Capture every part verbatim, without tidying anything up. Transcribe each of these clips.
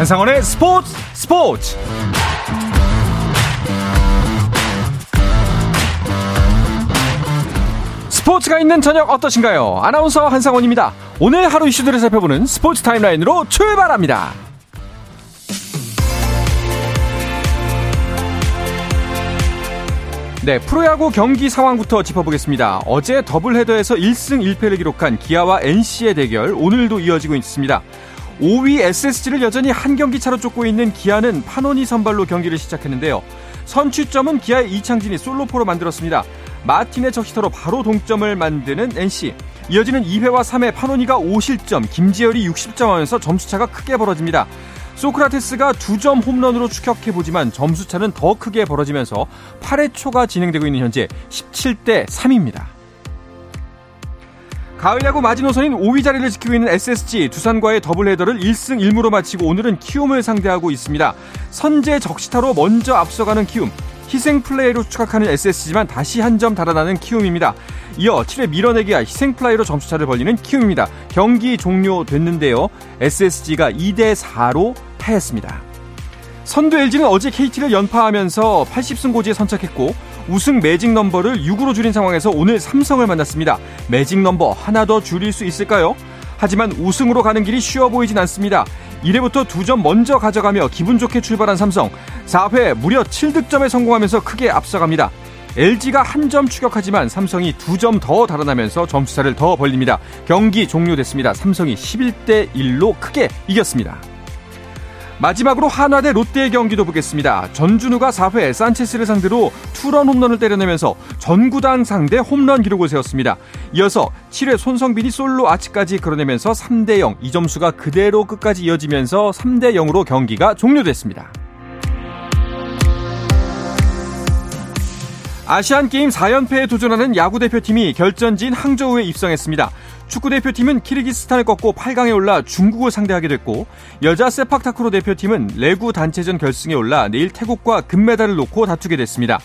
한상원의 스포츠 스포츠. 스포츠가 있는 저녁 어떠신가요? 아나운서 한상원입니다. 오늘 하루 이슈들을 살펴보는 스포츠 타임라인으로 출발합니다. 네, 프로야구 경기 상황부터 짚어보겠습니다. 어제 더블헤더에서 일승 일패를 기록한 기아와 엔씨의 대결, 오늘도 이어지고 있습니다. 오위 에스에스지를 여전히 한 경기 차로 쫓고 있는 기아는 파노니 선발로 경기를 시작했는데요. 선취점은 기아의 이창진이 솔로포로 만들었습니다. 마틴의 적시타로 바로 동점을 만드는 엔씨. 이어지는 이회와 삼회 파노니가 오실점, 김지열이 육십점 하면서 점수차가 크게 벌어집니다. 소크라테스가 두점 홈런으로 추격해보지만 점수차는 더 크게 벌어지면서 팔회 초가 진행되고 있는 현재 십칠대 삼입니다. 가을야구 마지노선인 오위 자리를 지키고 있는 에스에스지, 두산과의 더블헤더를 일승 일무로 마치고 오늘은 키움을 상대하고 있습니다. 선제 적시타로 먼저 앞서가는 키움, 희생플레이로 추격하는 에스에스지만 다시 한 점 달아나는 키움입니다. 이어 칠회 밀어내기와 희생플라이로 점수차를 벌리는 키움입니다. 경기 종료됐는데요. 에스에스지가 이대 사로 패했습니다. 선두 엘지는 어제 케이티를 연파하면서 팔십승 고지에 선착했고 우승 매직 넘버를 육으로 줄인 상황에서 오늘 삼성을 만났습니다. 매직 넘버 하나 더 줄일 수 있을까요? 하지만 우승으로 가는 길이 쉬워 보이진 않습니다. 이래부터 두 점 먼저 가져가며 기분 좋게 출발한 삼성, 사회 무려 칠득점에 성공하면서 크게 앞서갑니다. 엘지가 한 점 추격하지만 삼성이 두 점 더 달아나면서 점수차를 더 벌립니다. 경기 종료됐습니다. 삼성이 십일대 일로 크게 이겼습니다. 마지막으로 한화 대 롯데의 경기도 보겠습니다. 전준우가 사회 산체스를 상대로 투런 홈런을 때려내면서 전구단 상대 홈런 기록을 세웠습니다. 이어서 칠회 손성빈이 솔로 아치까지 걸어내면서 삼대 영, 이 점수가 그대로 끝까지 이어지면서 삼대 영으로 경기가 종료됐습니다. 아시안게임 사연패에 도전하는 야구대표팀이 결전지인 항저우에 입성했습니다. 축구대표팀은 키르기스탄을 꺾고 팔강에 올라 중국을 상대하게 됐고, 여자 세팍타크로 대표팀은 레구 단체전 결승에 올라 내일 태국과 금메달을 놓고 다투게 됐습니다.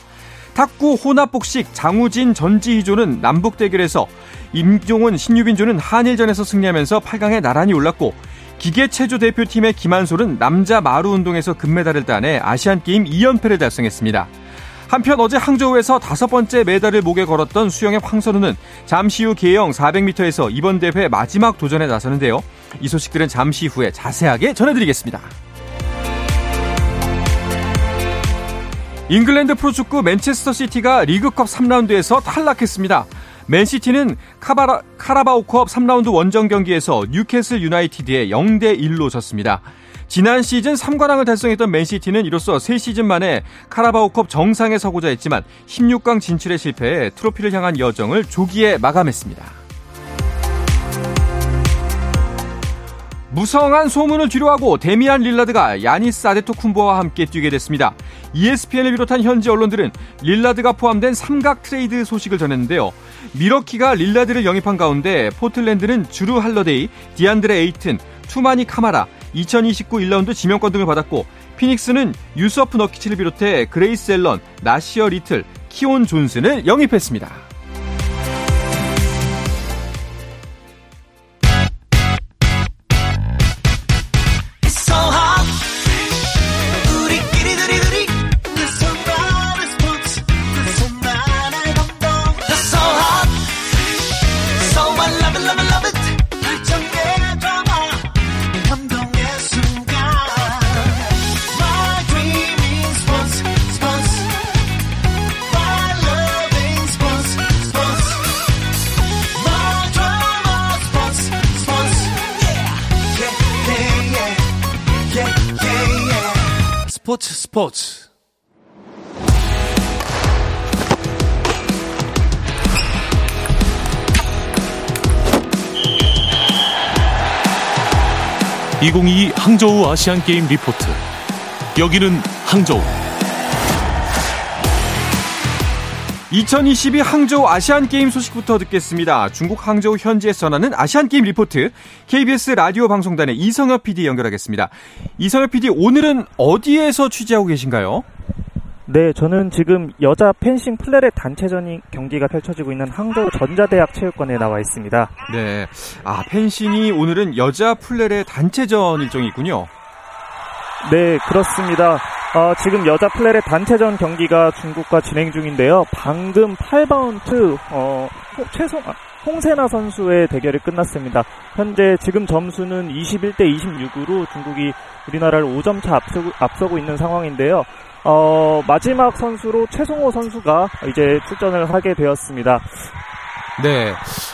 탁구 혼합복식 장우진 전지희조는 남북 대결에서, 임종훈 신유빈조는 한일전에서 승리하면서 팔강에 나란히 올랐고, 기계체조 대표팀의 김한솔은 남자 마루운동에서 금메달을 따내 아시안게임 이연패를 달성했습니다. 한편 어제 항저우에서 다섯 번째 메달을 목에 걸었던 수영의 황선우는 잠시 후 개영 사백 미터에서 이번 대회 마지막 도전에 나서는데요. 이 소식들은 잠시 후에 자세하게 전해드리겠습니다. 잉글랜드 프로축구 맨체스터 시티가 리그컵 삼라운드에서 탈락했습니다. 맨시티는 카바라, 카라바오컵 삼라운드 원정 경기에서 뉴캐슬 유나이티드에 영대 일로 졌습니다. 지난 시즌 삼관왕을 달성했던 맨시티는 이로써 세 시즌 만에 카라바오컵 정상에 서고자 했지만 십육강 진출에 실패해 트로피를 향한 여정을 조기에 마감했습니다. 무성한 소문을 뒤로하고 데미안 릴라드가 야니스 아데토쿤보와 함께 뛰게 됐습니다. 이에스피엔을 비롯한 현지 언론들은 릴라드가 포함된 삼각 트레이드 소식을 전했는데요. 밀워키가 릴라드를 영입한 가운데 포틀랜드는 주루 할러데이, 디안드레 에이튼, 투마니 카마라, 이천이십구 일라운드 지명권 등을 받았고, 피닉스는 유서프 너키치를 비롯해 그레이스 앨런, 나시어 리틀, 키온 존슨을 영입했습니다. 스포츠 스포츠 이천이십이 항저우 아시안게임 리포트. 여기는 항저우. 이천이십이 항저우 아시안게임 소식부터 듣겠습니다. 중국 항저우 현지에서 전하는 아시안게임 리포트, 케이비에스 라디오 방송단의 이성엽 피디 연결하겠습니다. 이성엽 피디, 오늘은 어디에서 취재하고 계신가요? 네, 저는 지금 여자 펜싱 플레레 단체전 경기가 펼쳐지고 있는 항저우 전자대학 체육관에 나와 있습니다. 네, 아 펜싱이 오늘은 여자 플레레 단체전 일정이 있군요. 네, 그렇습니다. 어, 지금 여자 플레레 단체전 경기가 중국과 진행 중인데요. 방금 팔 바운트 어, 최송, 홍세나 선수의 대결이 끝났습니다. 현재 지금 점수는 이십일 대 이십육으로 중국이 우리나라를 오 점 차 앞서고, 앞서고 있는 상황인데요. 어, 마지막 선수로 최송호 선수가 이제 출전을 하게 되었습니다. 네,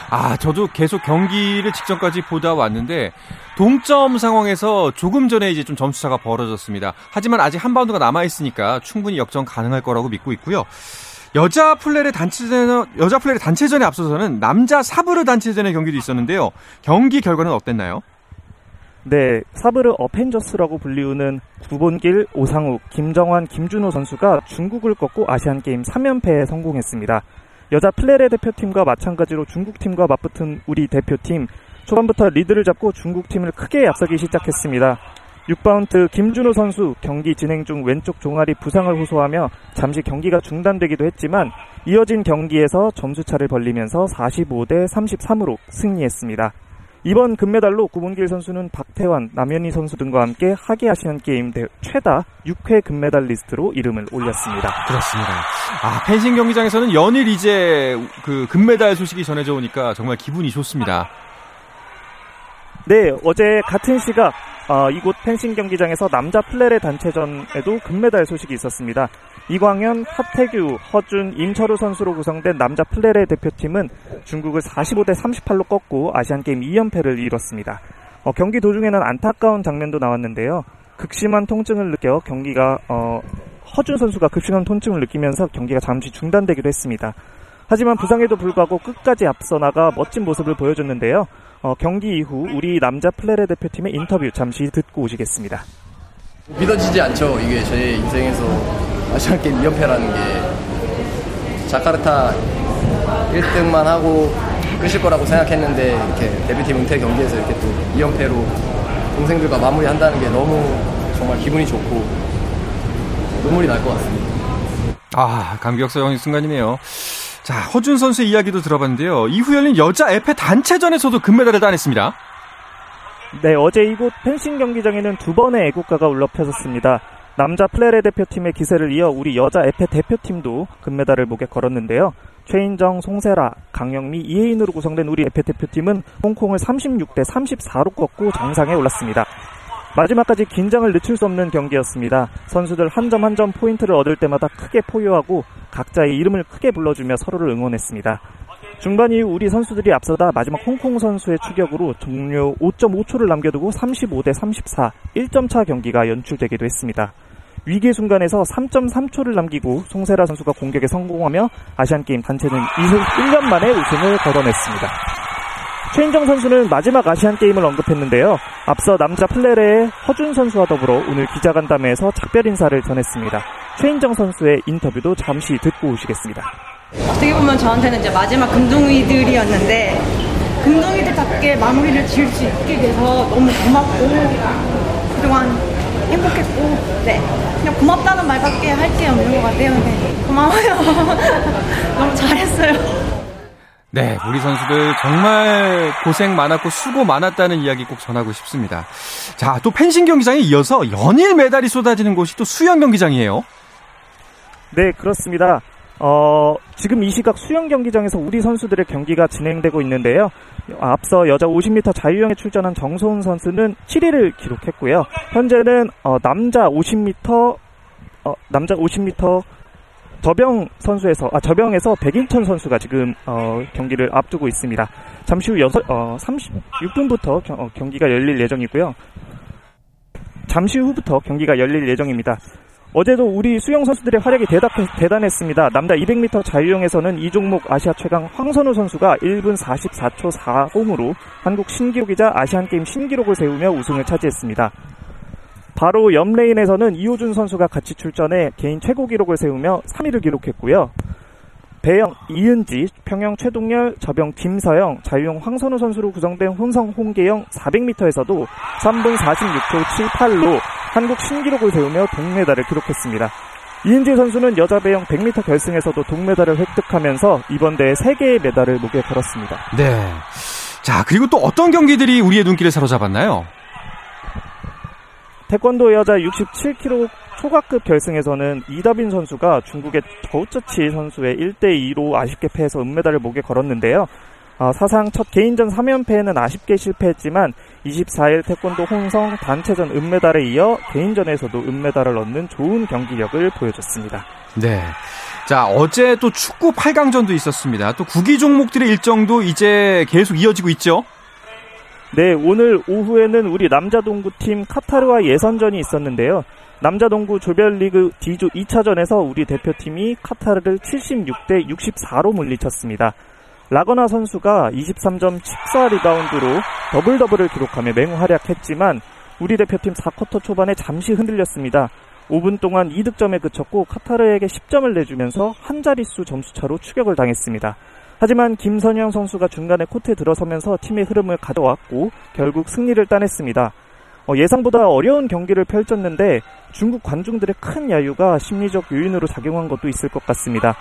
아 저도 계속 경기를 직전까지 보다 왔는데 동점 상황에서 조금 전에 이제 좀 점수차가 벌어졌습니다. 하지만 아직 한 바운드가 남아 있으니까 충분히 역전 가능할 거라고 믿고 있고요. 여자 플레레 단체전 여자 플레레 단체전에 앞서서는 남자 사브르 단체전의 경기도 있었는데요. 경기 결과는 어땠나요? 네, 사브르 어펜저스라고 불리우는 구본길, 오상욱, 김정환, 김준호 선수가 중국을 꺾고 아시안 게임 삼 연패에 성공했습니다. 여자 플레레 대표팀과 마찬가지로 중국팀과 맞붙은 우리 대표팀, 초반부터 리드를 잡고 중국팀을 크게 앞서기 시작했습니다. 육 바운트 김준호 선수 경기 진행 중 왼쪽 종아리 부상을 호소하며 잠시 경기가 중단되기도 했지만 이어진 경기에서 점수차를 벌리면서 사십오 대 삼십삼으로 승리했습니다. 이번 금메달로 구본길 선수는 박태환, 남현희 선수 등과 함께 하계 아시안게임 최다 육 회 금메달리스트로 이름을 올렸습니다. 그렇습니다. 아, 펜싱 경기장에서는 연일 이제 그 금메달 소식이 전해져 오니까 정말 기분이 좋습니다. 네, 어제 같은 시각 어, 이곳 펜싱 경기장에서 남자 플레레 단체전에도 금메달 소식이 있었습니다. 이광연, 하태규, 허준, 임철우 선수로 구성된 남자 플레레 대표팀은 중국을 사십오 대 삼십팔로 꺾고 아시안게임 이 연패를 이뤘습니다. 어, 경기 도중에는 안타까운 장면도 나왔는데요. 극심한 통증을 느껴 경기가 어, 허준 선수가 극심한 통증을 느끼면서 경기가 잠시 중단되기도 했습니다. 하지만 부상에도 불구하고 끝까지 앞서 나가 멋진 모습을 보여줬는데요. 어, 경기 이후 우리 남자 플레레 대표팀의 인터뷰 잠시 듣고 오시겠습니다. 믿어지지 않죠. 이게 제 인생에서 아시안게임 이 연패라는 게 자카르타 일 등만 하고 끝일 거라고 생각했는데 이렇게 데뷔팀 은퇴 경기에서 이렇게 또 이 연패로 동생들과 마무리한다는 게 너무 정말 기분이 좋고 눈물이 날 것 같습니다. 아, 감격스러운 순간이네요. 자, 허준 선수의 이야기도 들어봤는데요. 이후 열린 여자 에페 단체전에서도 금메달을 따냈습니다. 네, 어제 이곳 펜싱 경기장에는 두 번의 애국가가 울려 퍼졌습니다. 남자 플레레 대표팀의 기세를 이어 우리 여자 에페 대표팀도 금메달을 목에 걸었는데요. 최인정, 송세라, 강영미, 이혜인으로 구성된 우리 에페 대표팀은 홍콩을 삼십육 대 삼십사로 꺾고 정상에 올랐습니다. 마지막까지 긴장을 늦출 수 없는 경기였습니다. 선수들 한 점 한 점 포인트를 얻을 때마다 크게 포효하고 각자의 이름을 크게 불러주며 서로를 응원했습니다. 중반 이후 우리 선수들이 앞서다 마지막 홍콩 선수의 추격으로 종료 오 점 오 초를 남겨두고 삼십오 대 삼십사, 일 점 차 경기가 연출되기도 했습니다. 위기의 순간에서 삼 점 삼 초를 남기고 송세라 선수가 공격에 성공하며 아시안게임 단체는 이십일 년 만에 우승을 거둬냈습니다. 최인정 선수는 마지막 아시안게임을 언급했는데요. 앞서 남자 플레레의 허준 선수와 더불어 오늘 기자간담회에서 작별 인사를 전했습니다. 최인정 선수의 인터뷰도 잠시 듣고 오시겠습니다. 어떻게 보면 저한테는 이제 마지막 금동이들이었는데 금동이들답게 마무리를 지을 수 있게 돼서 너무 고맙고 그동안 행복했고 네 그냥 고맙다는 말밖에 할 게 없는 것 같아요. 네, 고마워요. 너무 잘했어요. 네, 우리 선수들 정말 고생 많았고 수고 많았다는 이야기 꼭 전하고 싶습니다. 자, 또 펜싱 경기장에 이어서 연일 메달이 쏟아지는 곳이 또 수영 경기장이에요. 네, 그렇습니다. 어, 지금 이 시각 수영 경기장에서 우리 선수들의 경기가 진행되고 있는데요. 앞서 여자 오십 미터 자유형에 출전한 정소은 선수는 칠 위를 기록했고요. 현재는 어, 남자 오십 미터 어, 남자 오십 미터 저병 선수에서, 아, 저병에서 백인천 선수가 지금, 어, 경기를 앞두고 있습니다. 잠시 후 여섯, 어, 삼십육 분부터 경, 어, 경기가 열릴 예정이고요. 잠시 후부터 경기가 열릴 예정입니다. 어제도 우리 수영 선수들의 활약이 대단, 대단했습니다. 남자 이백 미터 자유형에서는 이 종목 아시아 최강 황선우 선수가 일 분 사십사 초 사십으로 한국 신기록이자 아시안게임 신기록을 세우며 우승을 차지했습니다. 바로 옆레인에서는 이호준 선수가 같이 출전해 개인 최고 기록을 세우며 삼 위를 기록했고요. 배영, 이은지, 평영 최동열, 저병 김서영, 자유형 황선우 선수로 구성된 혼성 홍계영 사백 미터에서도 삼 분 사십육 초 칠십팔로 한국 신기록을 세우며 동메달을 기록했습니다. 이은지 선수는 여자 배영 백 미터 결승에서도 동메달을 획득하면서 이번 대회 세 개의 메달을 목에 걸었습니다. 네. 자, 그리고 또 어떤 경기들이 우리의 눈길을 사로잡았나요? 태권도 여자 육십칠 킬로그램 초과급 결승에서는 이다빈 선수가 중국의 더우쩌치 선수의 일 대 이로 아쉽게 패해서 은메달을 목에 걸었는데요. 아, 사상 첫 개인전 삼 연패에는 아쉽게 실패했지만 이십사 일 태권도 홍성 단체전 은메달에 이어 개인전에서도 은메달을 얻는 좋은 경기력을 보여줬습니다. 네. 자, 어제 또 축구 팔 강전도 있었습니다. 또 구기 종목들의 일정도 이제 계속 이어지고 있죠? 네, 오늘 오후에는 우리 남자동구팀 카타르와 예선전이 있었는데요. 남자동구 조별리그 D조 이 차전에서 우리 대표팀이 카타르를 칠십육 대 육십사로 물리쳤습니다. 라거나 선수가 이십삼 점 십사 리바운드로 더블더블을 기록하며 맹활약했지만 우리 대표팀 사 쿼터 초반에 잠시 흔들렸습니다. 오 분 동안 이 득점에 그쳤고 카타르에게 십 점을 내주면서 한 자릿수 점수차로 추격을 당했습니다. 하지만 김선영 선수가 중간에 코트에 들어서면서 팀의 흐름을 가져왔고 결국 승리를 따냈습니다. 어, 예상보다 어려운 경기를 펼쳤는데 중국 관중들의 큰 야유가 심리적 요인으로 작용한 것도 있을 것 같습니다.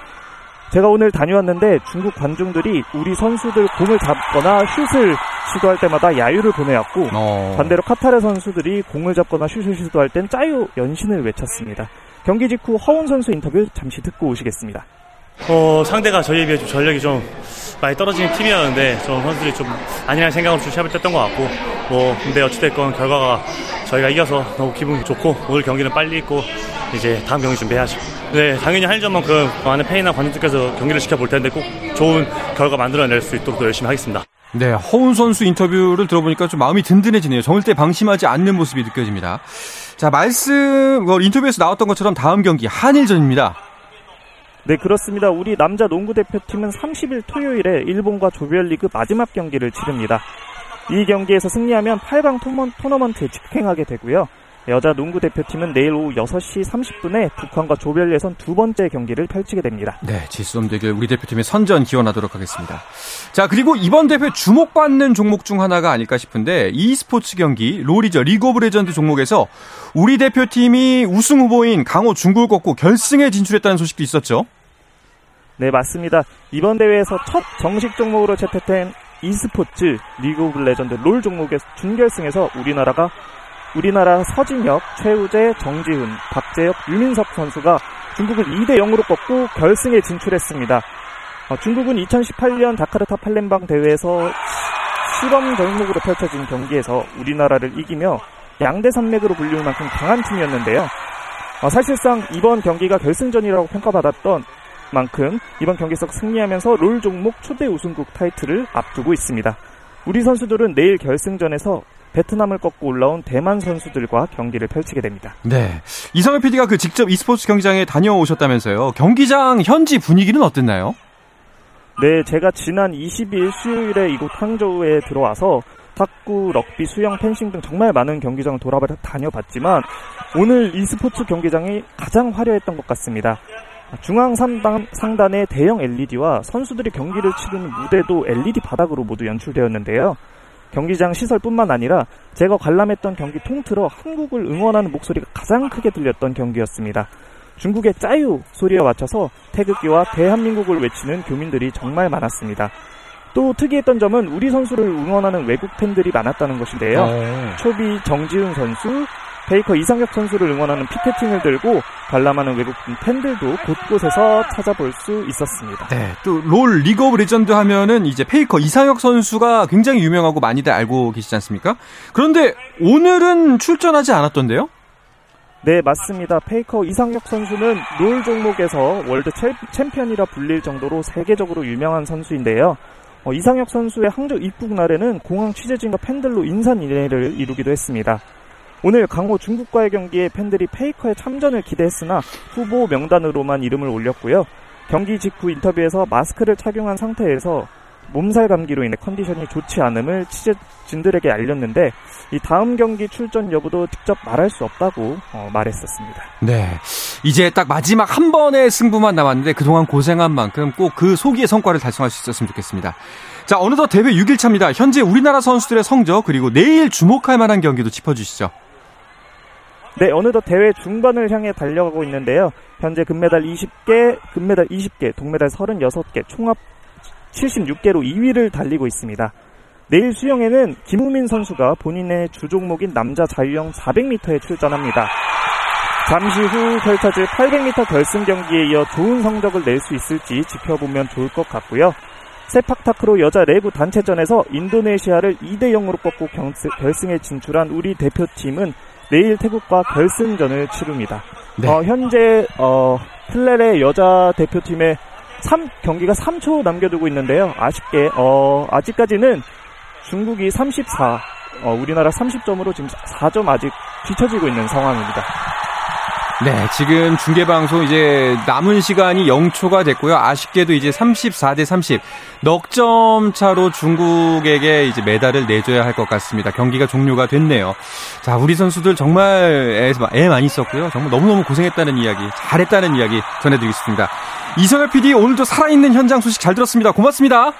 제가 오늘 다녀왔는데 중국 관중들이 우리 선수들 공을 잡거나 슛을 시도할 때마다 야유를 보내왔고 어... 반대로 카타르 선수들이 공을 잡거나 슛을 시도할 땐 짜유 연신을 외쳤습니다. 경기 직후 허운 선수 인터뷰 잠시 듣고 오시겠습니다. 어, 상대가 저희에 비해 좀 전력이 좀 많이 떨어지는 팀이었는데 좀 선수들이 좀 아니라는 생각으로 좀 샵을 뗐던 것 같고 뭐 근데 어찌됐건 결과가 저희가 이겨서 너무 기분이 좋고 오늘 경기는 빨리 있고 이제 다음 경기 준비해야죠. 네, 당연히 한일전만큼 많은 팬이나 관중들께서 경기를 지켜볼 텐데 꼭 좋은 결과 만들어낼 수 있도록 열심히 하겠습니다. 네, 허운 선수 인터뷰를 들어보니까 좀 마음이 든든해지네요. 정을 때 방심하지 않는 모습이 느껴집니다. 자, 말씀 인터뷰에서 나왔던 것처럼 다음 경기 한일전입니다. 네, 그렇습니다. 우리 남자 농구 대표팀은 삼십 일 토요일에 일본과 조별리그 마지막 경기를 치릅니다. 이 경기에서 승리하면 팔 강 토너먼트에 직행하게 되고요. 여자 농구 대표팀은 내일 오후 여섯 시 삼십 분에 북한과 조별 예선 두 번째 경기를 펼치게 됩니다. 네, 질싸움 대결 우리 대표팀의 선전 기원하도록 하겠습니다. 자, 그리고 이번 대회 주목받는 종목 중 하나가 아닐까 싶은데 e스포츠 경기 롤이죠. 리그 오브 레전드 종목에서 우리 대표팀이 우승 후보인 강호 중국을 꺾고 결승에 진출했다는 소식도 있었죠. 네, 맞습니다. 이번 대회에서 첫 정식 종목으로 채택된 e스포츠 리그 오브 레전드 롤 종목의 준결승에서 우리나라가 우리나라 서진혁, 최우재, 정지훈, 박재혁, 유민석 선수가 중국을 이 대 영으로 꺾고 결승에 진출했습니다. 어, 중국은 이천십팔 년 다카르타 팔렘방 대회에서 실험 종목으로 펼쳐진 경기에서 우리나라를 이기며 양대 산맥으로 불릴 만큼 강한 팀이었는데요. 어, 사실상 이번 경기가 결승전이라고 평가받았던 만큼 이번 경기에서 승리하면서 롤 종목 초대 우승국 타이틀을 앞두고 있습니다. 우리 선수들은 내일 결승전에서 베트남을 꺾고 올라온 대만 선수들과 경기를 펼치게 됩니다. 네, 이성엽 피디가 그 직접 e스포츠 경기장에 다녀오셨다면서요. 경기장 현지 분위기는 어땠나요? 네, 제가 지난 이십 일 수요일에 이곳 항저우에 들어와서 탁구, 럭비, 수영, 펜싱 등 정말 많은 경기장을 돌아봐 다녀봤지만 오늘 e스포츠 경기장이 가장 화려했던 것 같습니다. 중앙 상단, 상단의 대형 엘이디와 선수들이 경기를 치르는 무대도 엘이디 바닥으로 모두 연출되었는데요. 경기장 시설뿐만 아니라 제가 관람했던 경기 통틀어 한국을 응원하는 목소리가 가장 크게 들렸던 경기였습니다. 중국의 짜유 소리에 맞춰서 태극기와 대한민국을 외치는 교민들이 정말 많았습니다. 또 특이했던 점은 우리 선수를 응원하는 외국 팬들이 많았다는 것인데요. 네. 초비 정지훈 선수, 페이커 이상혁 선수를 응원하는 피켓팅을 들고 관람하는 외국 팬들도 곳곳에서 찾아볼 수 있었습니다. 네, 또 롤 리그 오브 레전드 하면은 이제 페이커 이상혁 선수가 굉장히 유명하고 많이들 알고 계시지 않습니까? 그런데 오늘은 출전하지 않았던데요? 네, 맞습니다. 페이커 이상혁 선수는 롤 종목에서 월드 챔피언이라 불릴 정도로 세계적으로 유명한 선수인데요. 어, 이상혁 선수의 항저우 입국 날에는 공항 취재진과 팬들로 인산인해를 이루기도 했습니다. 오늘 강호 중국과의 경기에 팬들이 페이커의 참전을 기대했으나 후보 명단으로만 이름을 올렸고요. 경기 직후 인터뷰에서 마스크를 착용한 상태에서 몸살 감기로 인해 컨디션이 좋지 않음을 취재진들에게 알렸는데 이 다음 경기 출전 여부도 직접 말할 수 없다고 어, 말했었습니다. 네, 이제 딱 마지막 한 번의 승부만 남았는데 그동안 고생한 만큼 꼭 그 소기의 성과를 달성할 수 있었으면 좋겠습니다. 자, 어느덧 대회 육 일차입니다. 현재 우리나라 선수들의 성적 그리고 내일 주목할 만한 경기도 짚어주시죠. 네, 어느덧 대회 중반을 향해 달려가고 있는데요. 현재 금메달 이십 개, 금메달 이십 개, 동메달 삼십육 개, 총합 칠십육 개로 이 위를 달리고 있습니다. 내일 수영에는 김우민 선수가 본인의 주종목인 남자 자유형 사백 미터에 출전합니다. 잠시 후 펼쳐질 팔백 미터 결승 경기에 이어 좋은 성적을 낼 수 있을지 지켜보면 좋을 것 같고요. 세팍타크로 여자 레구 단체전에서 인도네시아를 이 대 영으로 꺾고 결승에 진출한 우리 대표팀은 내일 태국과 결승전을 치릅니다. 네. 어, 현재 어, 플레레 여자 대표팀의 경기가 삼 초 남겨두고 있는데요. 아쉽게 어, 아직까지는 중국이 삼십사, 어, 우리나라 삼십 점으로 지금 사 점 아직 뒤처지고 있는 상황입니다. 네, 지금 중계방송 이제 남은 시간이 영 초가 됐고요. 아쉽게도 이제 삼십사 대 삼십, 넉 점 차로 중국에게 이제 메달을 내줘야 할 것 같습니다. 경기가 종료가 됐네요. 자, 우리 선수들 정말 애, 애 많이 썼고요. 정말 너무너무 고생했다는 이야기, 잘했다는 이야기 전해드리겠습니다. 이성엽 피디, 오늘도 살아있는 현장 소식 잘 들었습니다. 고맙습니다.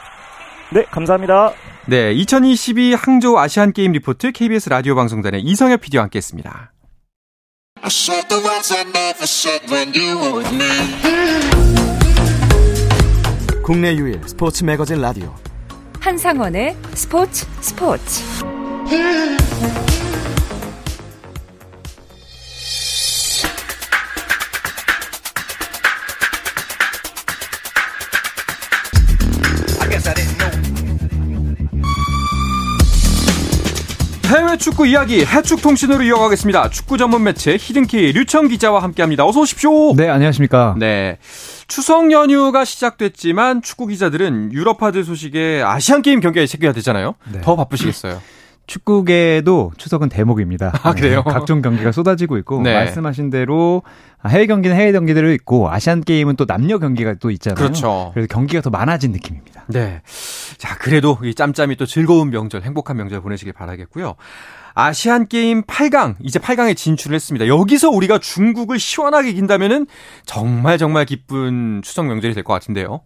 네, 감사합니다. 네, 이천이십이 항저우 아시안게임 리포트 케이비에스 라디오 방송단의 이성엽 피디와 함께했습니다. I said the words I never said when you were with me. 국내 유일 스포츠 매거진 라디오 한상원의 스포츠 스포츠. 해외 축구 이야기 해축통신으로 이어가겠습니다. 축구 전문 매체 히든키 류청 기자와 함께합니다. 어서 오십시오. 네, 안녕하십니까. 네, 추석 연휴가 시작됐지만 축구 기자들은 유럽파들 소식에 아시안게임 경기에 챙겨야 되잖아요. 네. 더 바쁘시겠어요. 축구계도 추석은 대목입니다. 아, 그래요? 네, 각종 경기가 쏟아지고 있고, 네. 말씀하신 대로 해외 경기는 해외 경기대로 있고, 아시안 게임은 또 남녀 경기가 또 있잖아요. 그렇죠. 그래서 경기가 더 많아진 느낌입니다. 네. 자, 그래도 이 짬짬이 또 즐거운 명절, 행복한 명절 보내시길 바라겠고요. 아시안 게임 팔 강, 이제 팔 강에 진출을 했습니다. 여기서 우리가 중국을 시원하게 이긴다면은 정말 정말 기쁜 추석 명절이 될 것 같은데요.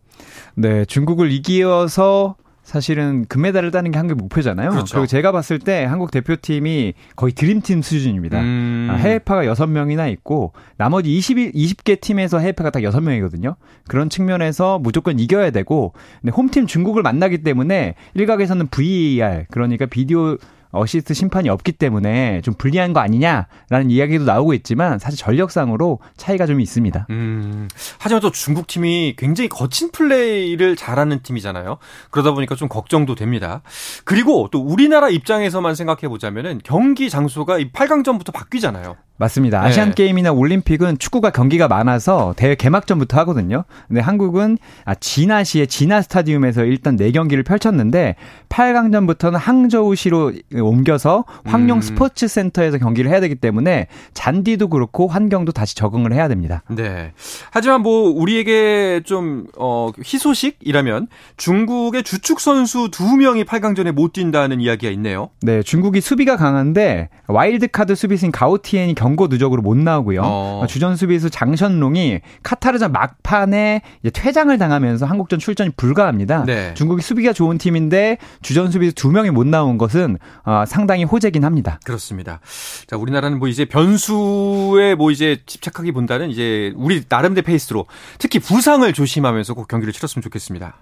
네, 중국을 이기어서 사실은 금메달을 따는 게 한국의 목표잖아요. 그렇죠. 그리고 제가 봤을 때 한국 대표팀이 거의 드림팀 수준입니다. 음... 해외파가 여섯 명이나 있고 나머지 이십, 이십 개 팀에서 해외파가 딱 여섯 명이거든요. 그런 측면에서 무조건 이겨야 되고, 근데 홈팀 중국을 만나기 때문에 일각에서는 브이이아르, 그러니까 비디오 어시스트 심판이 없기 때문에 좀 불리한 거 아니냐라는 이야기도 나오고 있지만 사실 전력상으로 차이가 좀 있습니다. 음, 하지만 또 중국 팀이 굉장히 거친 플레이를 잘하는 팀이잖아요. 그러다 보니까 좀 걱정도 됩니다. 그리고 또 우리나라 입장에서만 생각해보자면 경기 장소가 이 팔 강전부터 바뀌잖아요. 맞습니다. 아시안게임이나 올림픽은 축구가 경기가 많아서 대회 개막전부터 하거든요. 근데 한국은 아, 진화시의 진화스타디움에서 일단 네 경기를 펼쳤는데 팔 강전부터는 항저우시로 옮겨서 황룡스포츠센터에서 경기를 해야 되기 때문에 잔디도 그렇고 환경도 다시 적응을 해야 됩니다. 네. 하지만 뭐 우리에게 좀 어, 희소식이라면 중국의 주축 선수 두 명이 팔 강전에 못 뛴다는 이야기가 있네요. 네. 중국이 수비가 강한데 와일드카드 수비수인 가오티엔이 경고 누적으로 못 나오고요. 어. 주전 수비수 장션롱이 카타르전 막판에 이제 퇴장을 당하면서 한국전 출전이 불가합니다. 네. 중국이 수비가 좋은 팀인데 주전 수비수 두 명이 못 나온 것은 어, 상당히 호재긴 합니다. 그렇습니다. 자, 우리나라는 뭐 이제 변수에 뭐 이제 집착하기보다는 이제 우리 나름대로 페이스로 특히 부상을 조심하면서 꼭 경기를 치렀으면 좋겠습니다.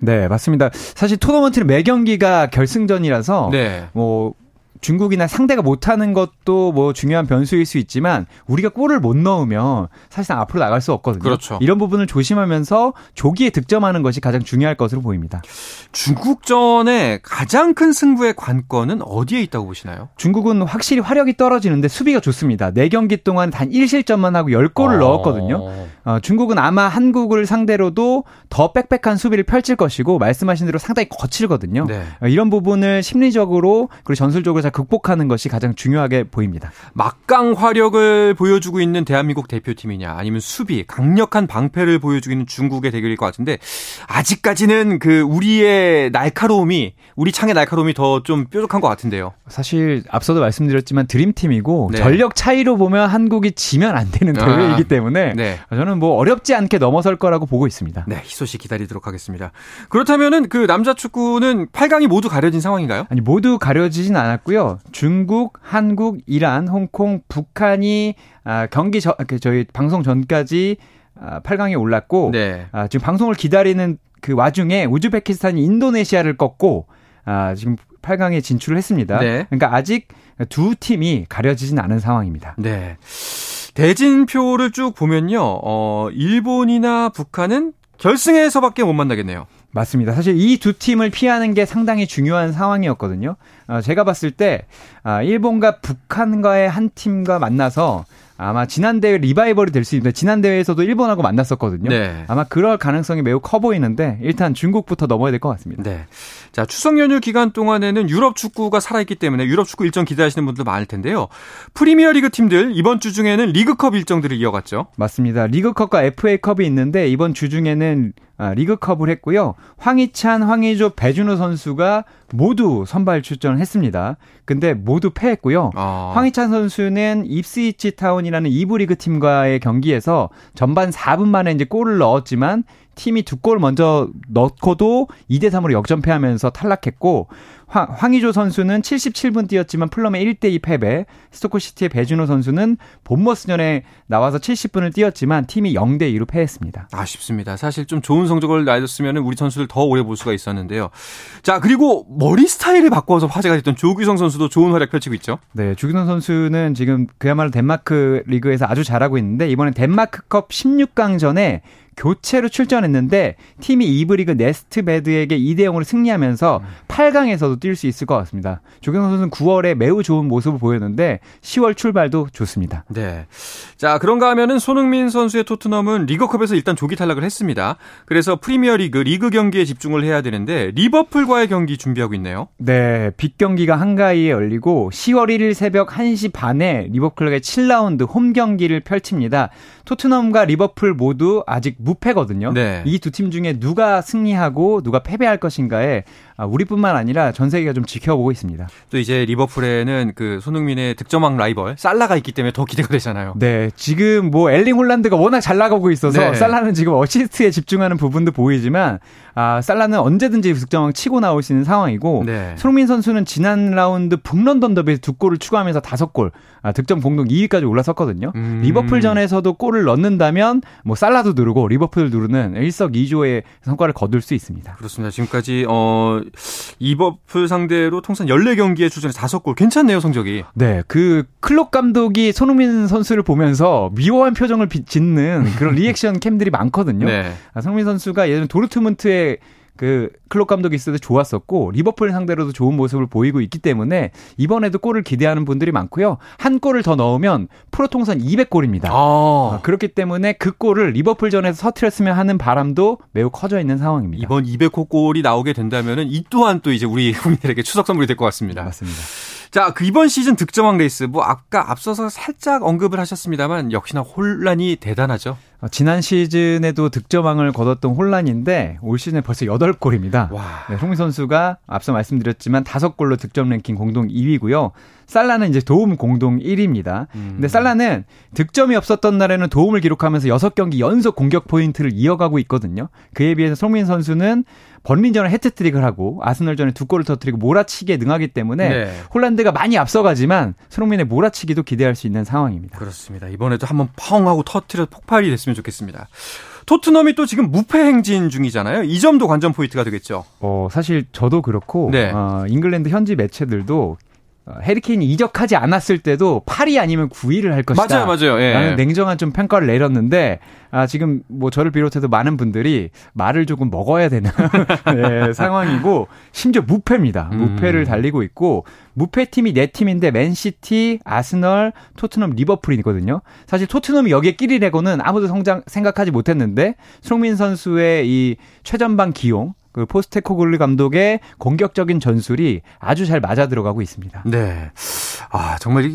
네, 맞습니다. 사실 토너먼트는 매 경기가 결승전이라서 네. 뭐. 중국이나 상대가 못하는 것도 뭐 중요한 변수일 수 있지만 우리가 골을 못 넣으면 사실상 앞으로 나갈 수 없거든요. 그렇죠. 이런 부분을 조심하면서 조기에 득점하는 것이 가장 중요할 것으로 보입니다. 중국전의 가장 큰 승부의 관건은 어디에 있다고 보시나요? 중국은 확실히 화력이 떨어지는데 수비가 좋습니다. 네 경기 동안 단 일 실점만 하고 십 골을 어... 넣었거든요. 어, 중국은 아마 한국을 상대로도 더 빽빽한 수비를 펼칠 것이고 말씀하신 대로 상당히 거칠거든요. 네. 어, 이런 부분을 심리적으로 그리고 전술적으로 극복하는 것이 가장 중요하게 보입니다. 막강 화력을 보여주고 있는 대한민국 대표팀이냐 아니면 수비 강력한 방패를 보여주고 있는 중국의 대결일 것 같은데 아직까지는 그 우리의 날카로움이 우리 창의 날카로움이 더 좀 뾰족한 것 같은데요. 사실 앞서도 말씀드렸지만 드림팀이고 네. 전력 차이로 보면 한국이 지면 안 되는 대회이기 아, 때문에 네. 저는 뭐 어렵지 않게 넘어설 거라고 보고 있습니다. 네, 희소식 기다리도록 하겠습니다. 그렇다면은 그 남자 축구는 팔 강이 모두 가려진 상황인가요? 아니, 모두 가려지진 않았고요. 중국, 한국, 이란, 홍콩, 북한이 아, 경기 저, 저희 방송 전까지 아, 팔 강에 올랐고 네. 아, 지금 방송을 기다리는 그 와중에 우즈베키스탄이 인도네시아를 꺾고 아, 지금 팔 강에 진출을 했습니다. 네. 그러니까 아직 두 팀이 가려지진 않은 상황입니다. 네. 대진표를 쭉 보면요. 어, 일본이나 북한은 결승에서밖에 못 만나겠네요. 맞습니다. 사실 이 두 팀을 피하는 게 상당히 중요한 상황이었거든요. 어, 제가 봤을 때 아, 일본과 북한과의 한 팀과 만나서 아마 지난 대회 리바이벌이 될 수 있는데 지난 대회에서도 일본하고 만났었거든요. 네. 아마 그럴 가능성이 매우 커 보이는데 일단 중국부터 넘어야 될 것 같습니다. 네. 자, 추석 연휴 기간 동안에는 유럽 축구가 살아있기 때문에 유럽 축구 일정 기대하시는 분들 많을 텐데요. 프리미어리그 팀들 이번 주 중에는 리그컵 일정들을 이어갔죠. 맞습니다. 리그컵과 에프에이컵이 있는데 이번 주 중에는 리그컵을 했고요. 황희찬, 황의조, 배준호 선수가 모두 선발 출전을 했습니다. 근데 모두 패했고요. 아. 황희찬 선수는 입스위치 타운이라는 이 부 리그 팀과의 경기에서 전반 사 분 만에 이제 골을 넣었지만 팀이 두 골 먼저 넣고도 이 대 삼으로 역전패하면서 탈락했고, 황, 황의조 선수는 칠십칠 분 뛰었지만 플럼의 일 대 이 패배, 스토크시티의 배준호 선수는 본머스전에 나와서 칠십 분을 뛰었지만 팀이 영 대 이로 패했습니다. 아쉽습니다. 사실 좀 좋은 성적을 내줬으면 우리 선수들 더 오래 볼 수가 있었는데요. 자, 그리고 머리 스타일을 바꿔서 화제가 됐던 조규성 선수도 좋은 활약 펼치고 있죠. 네, 조규성 선수는 지금 그야말로 덴마크 리그에서 아주 잘하고 있는데 이번에 덴마크컵 십육 강전에 교체로 출전했는데 팀이 이 부 리그 네스트베드에게 이 대 영으로 승리하면서 팔 강에서도 뛸 수 있을 것 같습니다. 조경선 선수는 구월에 매우 좋은 모습을 보였는데 시월 출발도 좋습니다. 네. 자, 그런가 하면은 손흥민 선수의 토트넘은 리그컵에서 일단 조기 탈락을 했습니다. 그래서 프리미어리그 리그 경기에 집중을 해야 되는데 리버풀과의 경기 준비하고 있네요. 네. 빅 경기가 한가위에 열리고 시월 일일 새벽 한 시 반에 리버풀과의 칠 라운드 홈 경기를 펼칩니다. 토트넘과 리버풀 모두 아직 무패거든요. 네. 이 두 팀 중에 누가 승리하고 누가 패배할 것인가에 우리뿐만 아니라 전 세계가 좀 지켜보고 있습니다. 또 이제 리버풀에는 그 손흥민의 득점왕 라이벌 살라가 있기 때문에 더 기대가 되잖아요. 네, 지금 뭐 엘링 홀란드가 워낙 잘 나가고 있어서 네. 살라는 지금 어시스트에 집중하는 부분도 보이지만 아, 살라는 언제든지 득점왕 치고 나올 수 있는 상황이고 네. 손흥민 선수는 지난 라운드 북런던 더비에서 두 골을 추가하면서 다섯 골 아, 득점 공동 이 위까지 올라섰거든요. 음. 리버풀전에서도 골을 넣는다면 뭐 살라도 누르고 리버풀을 누르는 일석이조의 성과를 거둘 수 있습니다. 그렇습니다. 지금까지 어, 리버풀 상대로 통산 열네 경기에 출전해 다섯 골. 괜찮네요, 성적이. 네, 그 클롭 감독이 손흥민 선수를 보면서 미워한 표정을 짓는 그런 리액션 캠들이 많거든요. 네. 아, 손흥민 선수가 예전 도르트문트에 그 클롭 감독이 있을 때 좋았었고 리버풀 상대로도 좋은 모습을 보이고 있기 때문에 이번에도 골을 기대하는 분들이 많고요. 한 골을 더 넣으면 프로 통산 이백 골입니다. 아. 그렇기 때문에 그 골을 리버풀전에서 터뜨렸으면 하는 바람도 매우 커져 있는 상황입니다. 이번 이백 호 골이 나오게 된다면은 이 또한 또 이제 우리 국민들에게 추석 선물이 될 것 같습니다. 맞습니다. 자, 그 이번 시즌 득점왕 레이스 뭐 아까 앞서서 살짝 언급을 하셨습니다만 역시나 혼란이 대단하죠. 지난 시즌에도 득점왕을 거뒀던 혼란인데 올 시즌에 벌써 여덟 골입니다. 네, 송민 선수가 앞서 말씀드렸지만 다섯 골로 득점 랭킹 공동 이 위고요. 살라는 이제 도움 공동 일 위입니다. 음. 근데 살라는 득점이 없었던 날에는 도움을 기록하면서 여섯 경기 연속 공격 포인트를 이어가고 있거든요. 그에 비해서 송민 선수는 버린전에 해트트릭을 하고 아스널전에 두 골을 터뜨리고 몰아치기에 능하기 때문에 네. 홀란드가 많이 앞서가지만 손흥민의 몰아치기도 기대할 수 있는 상황입니다. 그렇습니다. 이번에도 한번 펑 하고 터뜨려 폭발이 됐으면 좋겠습니다. 토트넘이 또 지금 무패 행진 중이잖아요. 이 점도 관전 포인트가 되겠죠. 어, 사실 저도 그렇고 네. 어, 잉글랜드 현지 매체들도 해리케인이 이적하지 않았을 때도 팔 위 아니면 구 위를 할 것이다. 맞아요, 맞아요. 예. 라는 냉정한 좀 평가를 내렸는데 아, 지금 뭐 저를 비롯해서 많은 분들이 말을 조금 먹어야 되는 네, 상황이고 심지어 무패입니다. 무패를 달리고 있고 무패 팀이 네 팀인데 맨시티, 아스널, 토트넘, 리버풀이거든요. 사실 토트넘이 여기에 끼리래고는 아무도 성장 생각하지 못했는데 손흥민 선수의 이 최전방 기용. 그 포스테코글루 감독의 공격적인 전술이 아주 잘 맞아 들어가고 있습니다. 네. 아, 정말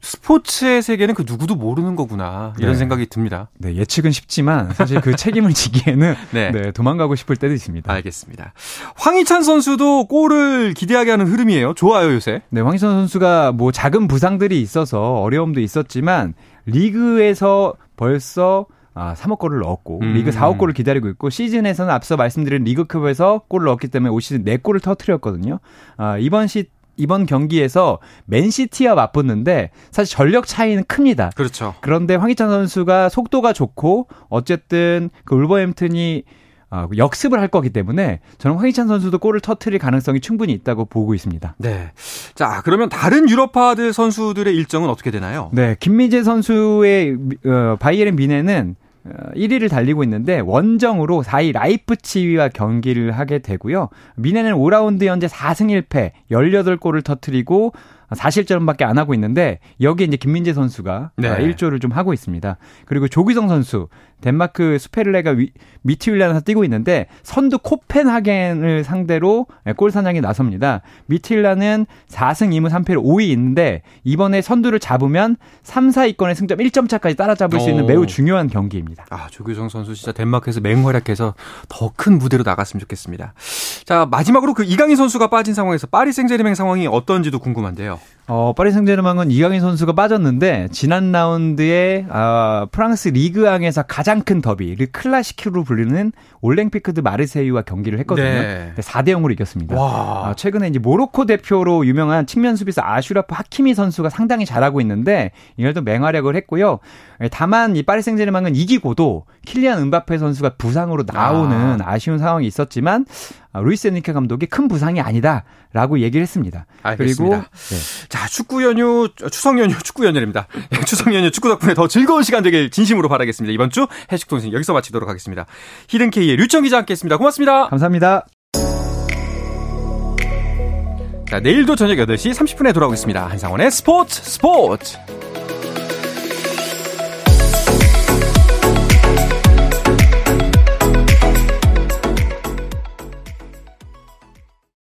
스포츠의 세계는 그 누구도 모르는 거구나. 이런 네. 생각이 듭니다. 네, 예측은 쉽지만 사실 그 책임을 지기에는 네. 네, 도망가고 싶을 때도 있습니다. 알겠습니다. 황희찬 선수도 골을 기대하게 하는 흐름이에요. 좋아요, 요새. 네, 황희찬 선수가 뭐 작은 부상들이 있어서 어려움도 있었지만 리그에서 벌써 아, 삼 호 골을 넣었고 음. 리그 사 호 골을 기다리고 있고 시즌에서는 앞서 말씀드린 리그컵에서 골을 넣었기 때문에 올 시즌 네 골을 터뜨렸거든요. 아, 이번 시 이번 경기에서 맨시티와 맞붙는데 사실 전력 차이는 큽니다. 그렇죠. 그런데 황희찬 선수가 속도가 좋고 어쨌든 그 울버햄튼이 어, 역습을 할 거기 때문에 저는 황희찬 선수도 골을 터트릴 가능성이 충분히 있다고 보고 있습니다. 네. 자, 그러면 다른 유럽파들 선수들의 일정은 어떻게 되나요? 네, 김민재 선수의 어, 바이에른 뮌헨은 일 위를 달리고 있는데 원정으로 사 위 라이프치히와 경기를 하게 되고요. 뮌헨은 오 라운드 현재 사 승 일 패 열여덟 골을 터뜨리고 사 실점밖에 안 하고 있는데 여기에 이제 김민재 선수가 네. 일조를 좀 하고 있습니다. 그리고 조기성 선수 덴마크 수페르레가 미트윌란에서 뛰고 있는데 선두 코펜하겐을 상대로 골 사냥에 나섭니다. 미트윌란은 사 승 이 무 삼 패로 오 위 있는데 이번에 선두를 잡으면 삼, 사 위권의 승점 일 점 차까지 따라잡을 오. 수 있는 매우 중요한 경기입니다. 아, 조규성 선수 진짜 덴마크에서 맹활약해서 더 큰 무대로 나갔으면 좋겠습니다. 자, 마지막으로 그 이강인 선수가 빠진 상황에서 파리 생제르맹 상황이 어떤지도 궁금한데요. 어, 파리 생제르맹은 이강인 선수가 빠졌는데 지난 라운드에 어, 프랑스 리그앙에서 가장 가장 큰 더비, 르 클라시키로 불리는 올랭피크 드 마르세유와 경기를 했거든요. 네. 사 대 영으로 이겼습니다. 아, 최근에 이제 모로코 대표로 유명한 측면 수비수 아슈라프 하키미 선수가 상당히 잘하고 있는데 이날도 맹활약을 했고요. 다만 이 파리 생제르맹은 이기고도 킬리안 은바페 선수가 부상으로 나오는 아. 아쉬운 상황이 있었지만 루이스 엔리케 감독이 큰 부상이 아니다라고 얘기를 했습니다. 알겠습니다. 그리고 네. 자, 축구 연휴, 추석 연휴, 축구 연휴입니다. 추석 연휴 축구 덕분에 더 즐거운 시간 되길 진심으로 바라겠습니다. 이번 주 해식통신 여기서 마치도록 하겠습니다. 히든K의 류청 기자 함께했습니다. 고맙습니다. 감사합니다. 자, 내일도 저녁 여덟 시 삼십 분에 돌아오겠습니다. 한상원의 스포츠 스포츠.